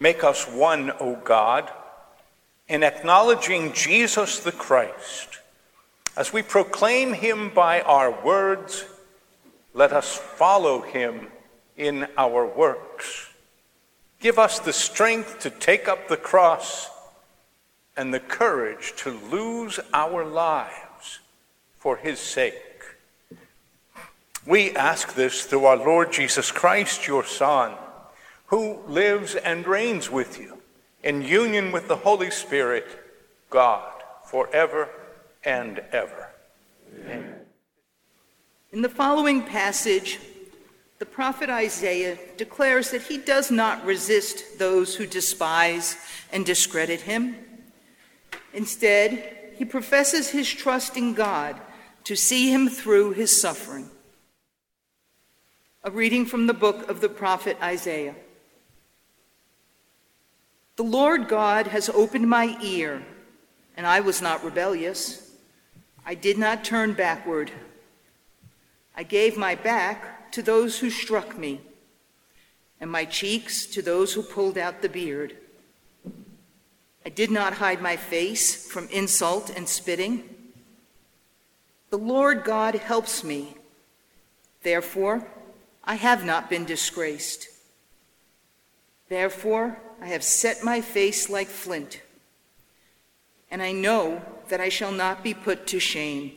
Make us one, O God, in acknowledging Jesus the Christ. As we proclaim him by our words, let us follow him in our works. Give us the strength to take up the cross and the courage to lose our lives for his sake. We ask this through our Lord Jesus Christ, your Son, who lives and reigns with you in union with the Holy Spirit, God, forever and ever. Amen. In the following passage, the prophet Isaiah declares that he does not resist those who despise and discredit him. Instead, he professes his trust in God to see him through his suffering. A reading from the book of the prophet Isaiah. The Lord God has opened my ear, and I was not rebellious. I did not turn backward. I gave my back to those who struck me, and my cheeks to those who pulled out the beard. I did not hide my face from insult and spitting. The Lord God helps me. Therefore, I have not been disgraced. Therefore, I have set my face like flint, and I know that I shall not be put to shame.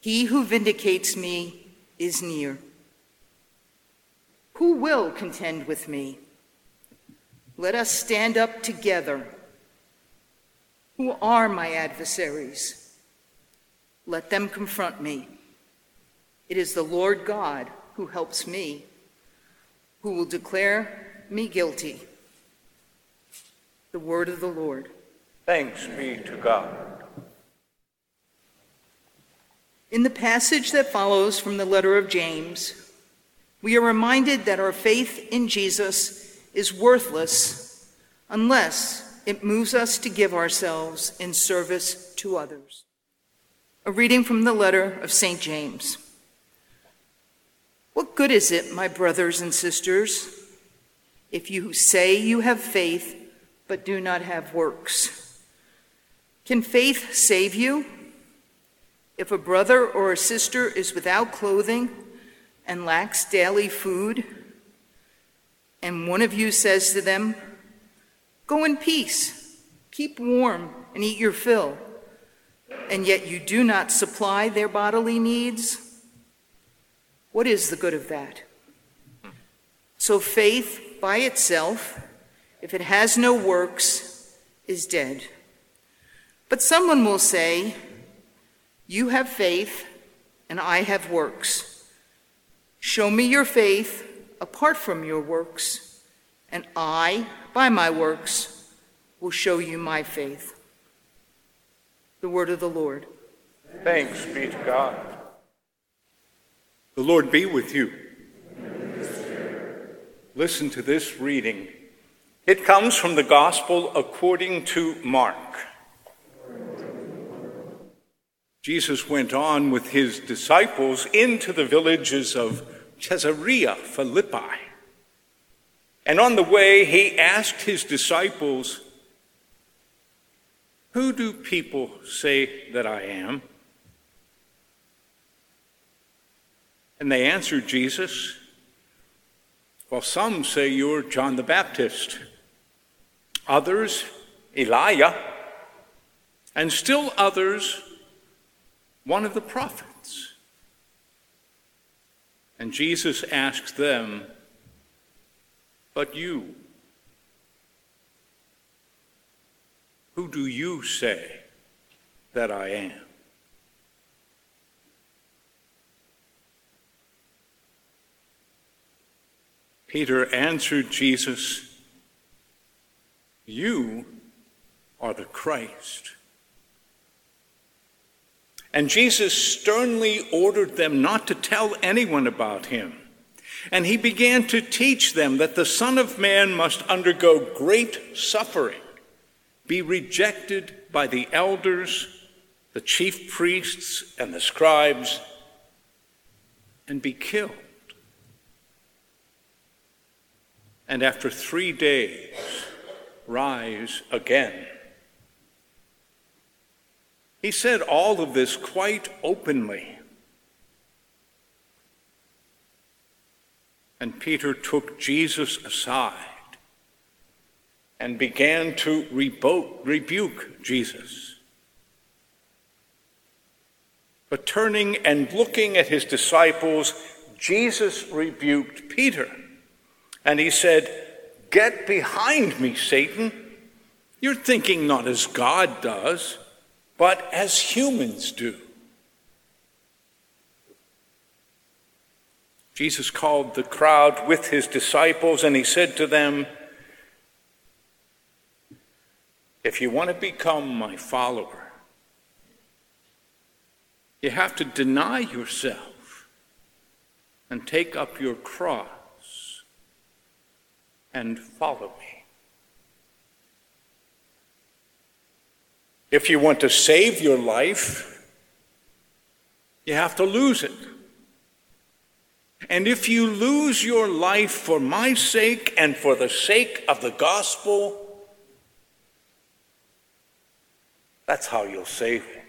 He who vindicates me is near. Who will contend with me? Let us stand up together. Who are my adversaries? Let them confront me. It is the Lord God who helps me, who will declare me guilty. The word of the Lord. Thanks be to God. In the passage that follows from the letter of James, we are reminded that our faith in Jesus is worthless unless it moves us to give ourselves in service to others. A reading from the letter of St. James. What good is it, my brothers and sisters, if you say you have faith but do not have works? Can faith save you? If a brother or a sister is without clothing and lacks daily food, and one of you says to them, "Go in peace, keep warm, and eat your fill," and yet you do not supply their bodily needs, what is the good of that? So faith by itself, if it has no works, is dead. But someone will say, "You have faith, and I have works. Show me your faith apart from your works, and I, by my works, will show you my faith." The word of the Lord. Thanks be to God. The Lord be with you. Listen to this reading. It comes from the Gospel according to Mark. Jesus went on with his disciples into the villages of Caesarea Philippi. And on the way, he asked his disciples, "Who do people say that I am?" And they answered Jesus, "Well, some say you're John the Baptist, others Elijah, and still others one of the prophets." And Jesus asked them, "But you, who do you say that I am?" Peter answered Jesus, "You are the Christ." And Jesus sternly ordered them not to tell anyone about him. And he began to teach them that the Son of Man must undergo great suffering, be rejected by the elders, the chief priests, and the scribes, and be killed. and after 3 days rise again." He said all of this quite openly. And Peter took Jesus aside and began to rebuke Jesus. But turning and looking at his disciples, Jesus rebuked Peter. And he said, "Get behind me, Satan. You're thinking not as God does, but as humans do." Jesus called the crowd with his disciples and he said to them, "If you want to become my follower, you have to deny yourself and take up your cross and follow me. If you want to save your life, you have to lose it. And if you lose your life for my sake and for the sake of the gospel, that's how you'll save it."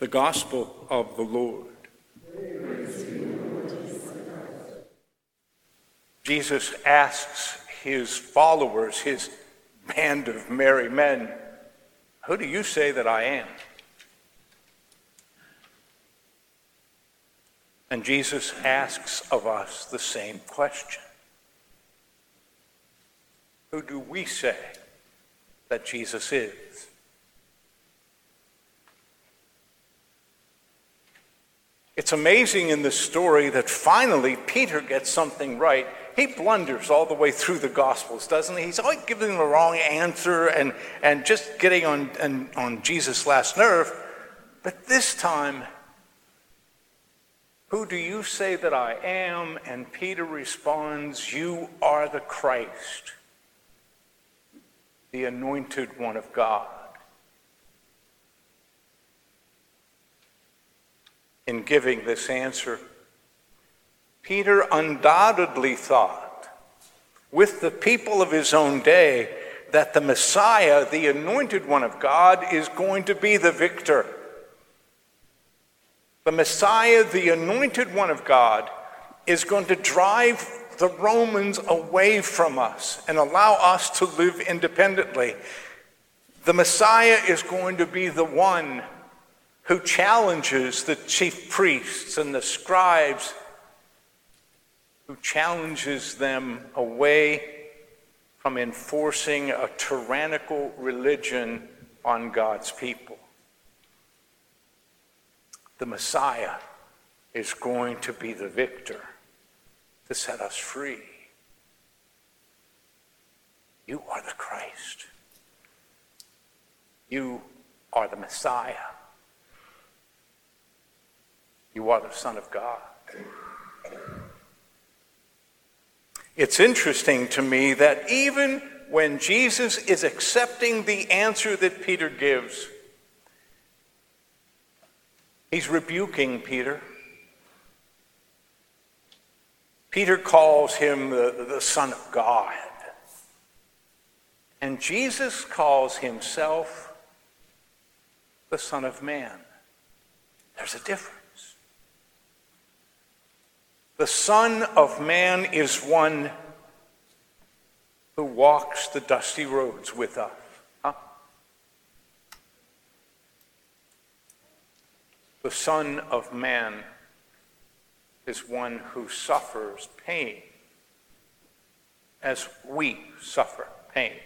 The gospel of the Lord. Jesus asks his followers, his band of merry men, "Who do you say that I am?" And Jesus asks of us the same question. Who do we say that Jesus is? It's amazing in this story that finally Peter gets something right. He blunders all the way through the Gospels, doesn't he? He's always giving the wrong answer and just getting on Jesus' last nerve. But this time, "Who do you say that I am?" And Peter responds, "You are the Christ, the anointed one of God." In giving this answer, Peter undoubtedly thought, with the people of his own day, that the Messiah, the anointed one of God, is going to be the victor. The Messiah, the anointed one of God, is going to drive the Romans away from us and allow us to live independently. The Messiah is going to be the one who challenges the chief priests and the scribes, who challenges them away from enforcing a tyrannical religion on God's people. The Messiah is going to be the victor to set us free. You are the Christ. You are the Messiah. You are the Son of God. It's interesting to me that even when Jesus is accepting the answer that Peter gives, he's rebuking Peter. Peter calls him the Son of God. And Jesus calls himself the Son of Man. There's a difference. The Son of Man is one who walks the dusty roads with us. The Son of Man is one who suffers pain as we suffer pain.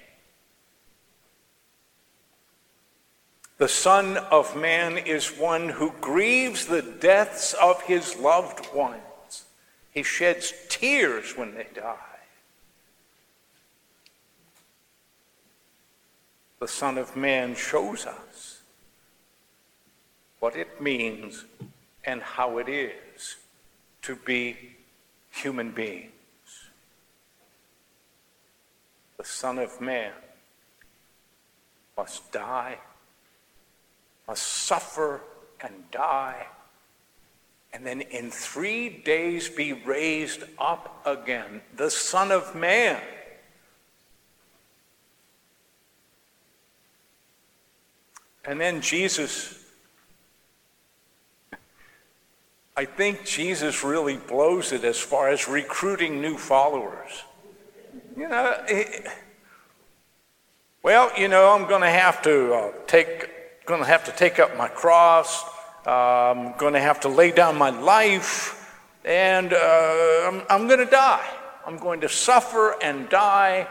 The Son of Man is one who grieves the deaths of his loved ones. He sheds tears when they die. The Son of Man shows us what it means and how it is to be human beings. The Son of Man must die, must suffer and die and then in 3 days be raised up again, the Son of Man. And then Jesus really blows it as far as recruiting new followers. I'm going to have to take up my cross. I'm going to have to lay down my life, and I'm going to die. I'm going to suffer and die,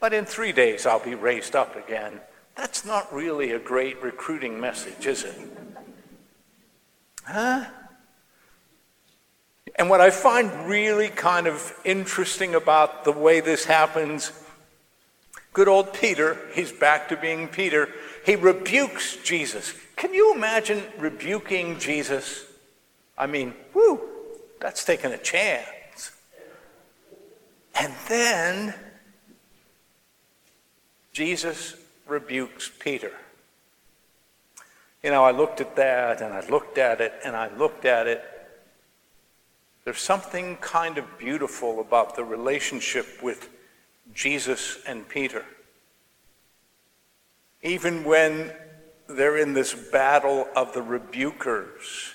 but in 3 days I'll be raised up again. That's not really a great recruiting message, is it? Huh? And what I find really kind of interesting about the way this happens, good old Peter, he's back to being Peter, he rebukes Jesus. Can you imagine rebuking Jesus? I mean, that's taking a chance. And then Jesus rebukes Peter. I looked at that, and I looked at it, and I looked at it. There's something kind of beautiful about the relationship with Jesus and Peter. Even when they're in this battle of the rebukers,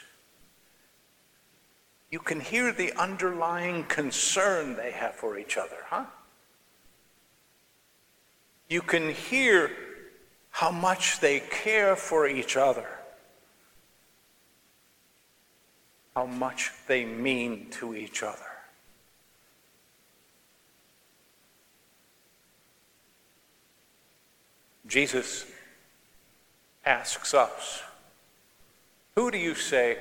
you can hear the underlying concern they have for each other, huh? You can hear how much they care for each other, how much they mean to each other. Jesus asks us, "Who do you say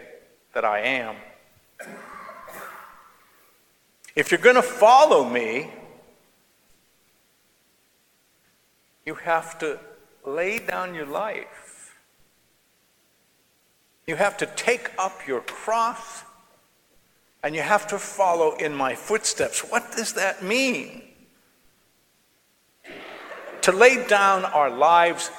that I am? If you're going to follow me, you have to lay down your life. You have to take up your cross, and you have to follow in my footsteps." What does that mean? To lay down our lives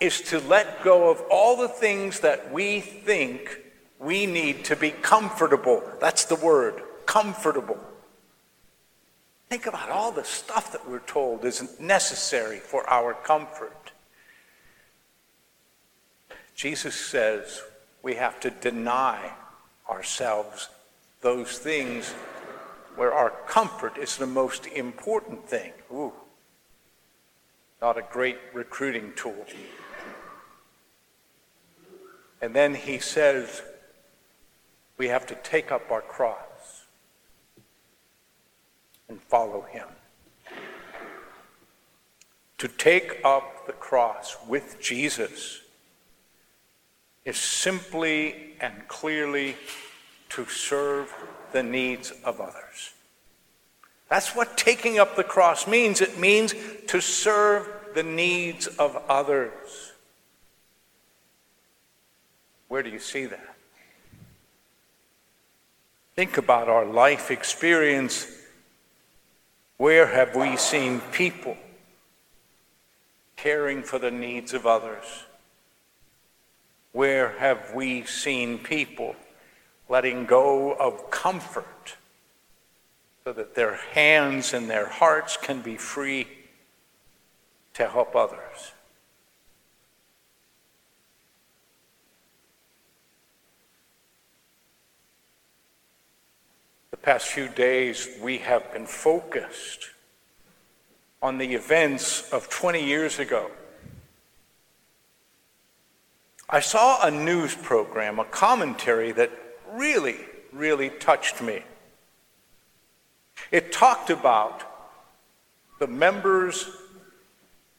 is to let go of all the things that we think we need to be comfortable. That's the word, comfortable. Think about all the stuff that we're told isn't necessary for our comfort. Jesus says we have to deny ourselves those things where our comfort is the most important thing. Ooh, not a great recruiting tool. And then he says we have to take up our cross and follow him. To take up the cross with Jesus is simply and clearly to serve the needs of others. That's what taking up the cross means. It means to serve the needs of others. Where do you see that? Think about our life experience. Where have we seen people caring for the needs of others? Where have we seen people letting go of comfort so that their hands and their hearts can be free to help others? Past few days, we have been focused on the events of 20 years ago. I saw a news program, a commentary that really, really touched me. It talked about the members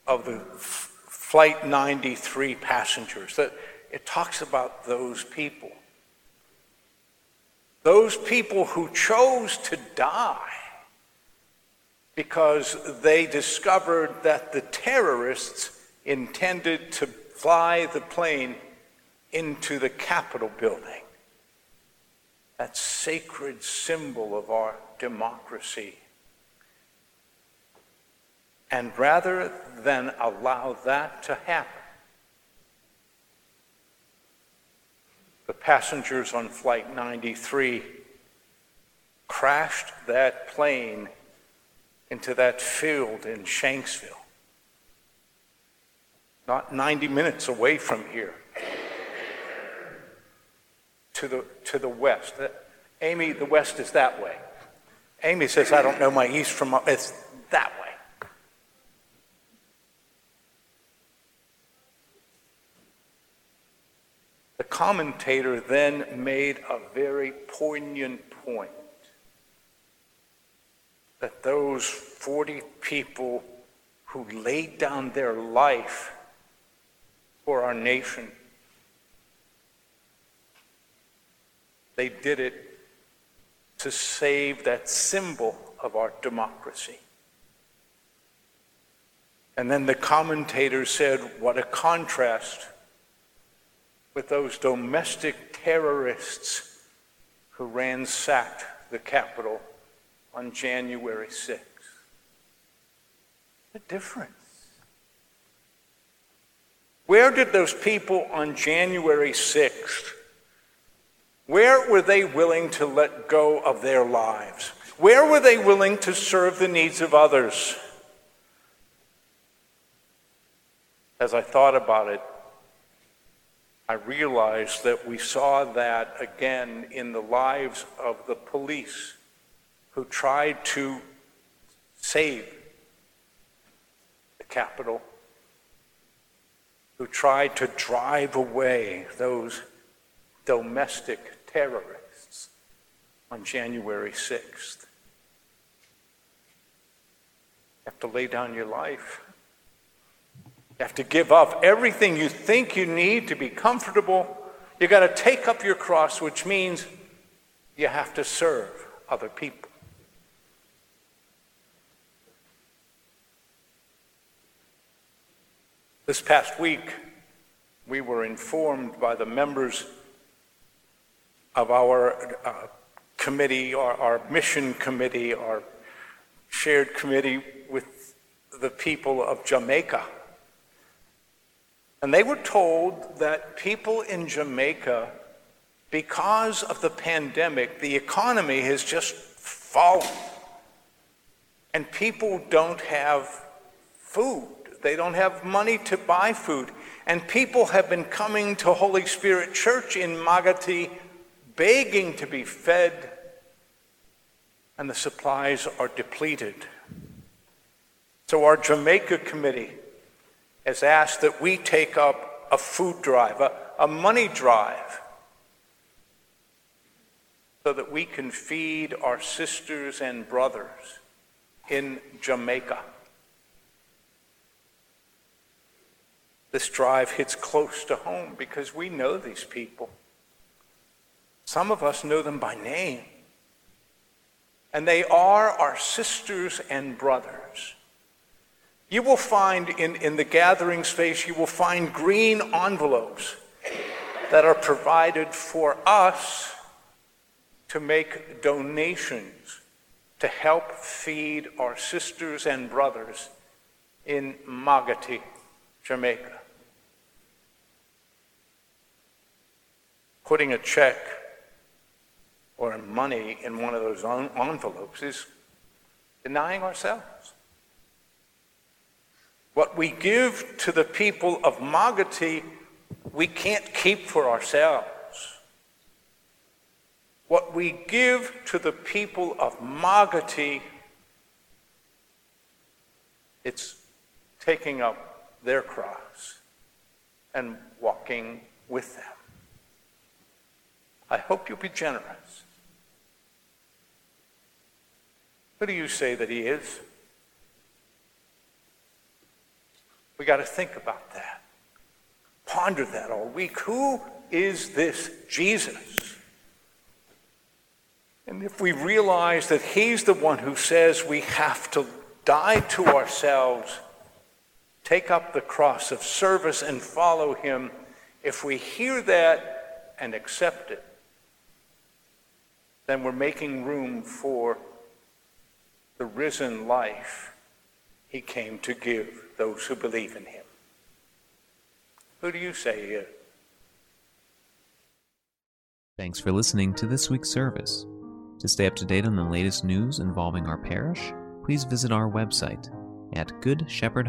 of the Flight 93 passengers. It talks about those people. Those people who chose to die because they discovered that the terrorists intended to fly the plane into the Capitol building, that sacred symbol of our democracy. And rather than allow that to happen, passengers on Flight 93 crashed that plane into that field in Shanksville, not 90 minutes away from here, to the west. Amy, the west is that way. Amy says, I don't know my east from my, it's that way. The commentator then made a very poignant point that those 40 people who laid down their life for our nation, they did it to save that symbol of our democracy. And then the commentator said, what a contrast with those domestic terrorists who ransacked the Capitol on January 6th. The difference. Where did those people on January 6th, where were they willing to let go of their lives? Where were they willing to serve the needs of others? As I thought about it, I realized that we saw that again in the lives of the police who tried to save the Capitol, who tried to drive away those domestic terrorists on January 6th. You have to lay down your life. You have to give up everything you think you need to be comfortable. You got to take up your cross, which means you have to serve other people. This past week, we were informed by the members of our committee, our mission committee, our shared committee with the people of Jamaica. And they were told that people in Jamaica, because of the pandemic, the economy has just fallen. And people don't have food. They don't have money to buy food. And people have been coming to Holy Spirit Church in Magaty, begging to be fed, and the supplies are depleted. So our Jamaica committee has asked that we take up a food drive, a money drive, so that we can feed our sisters and brothers in Jamaica. This drive hits close to home because we know these people. Some of us know them by name. And they are our sisters and brothers. You will find in the gathering space, you will find green envelopes that are provided for us to make donations to help feed our sisters and brothers in Magaty, Jamaica. Putting a check or money in one of those envelopes is denying ourselves. What we give to the people of Magaty, we can't keep for ourselves. What we give to the people of Magaty, it's taking up their cross and walking with them. I hope you'll be generous. Who do you say that he is? We got to think about that. Ponder that all week. Who is this Jesus? And if we realize that he's the one who says we have to die to ourselves, take up the cross of service and follow him, if we hear that and accept it, then we're making room for the risen life he came to give those who believe in him. Who do you say he is? Thanks for listening to this week's service. To stay up to date on the latest news involving our parish, please visit our website at GoodShepherd-SC.org.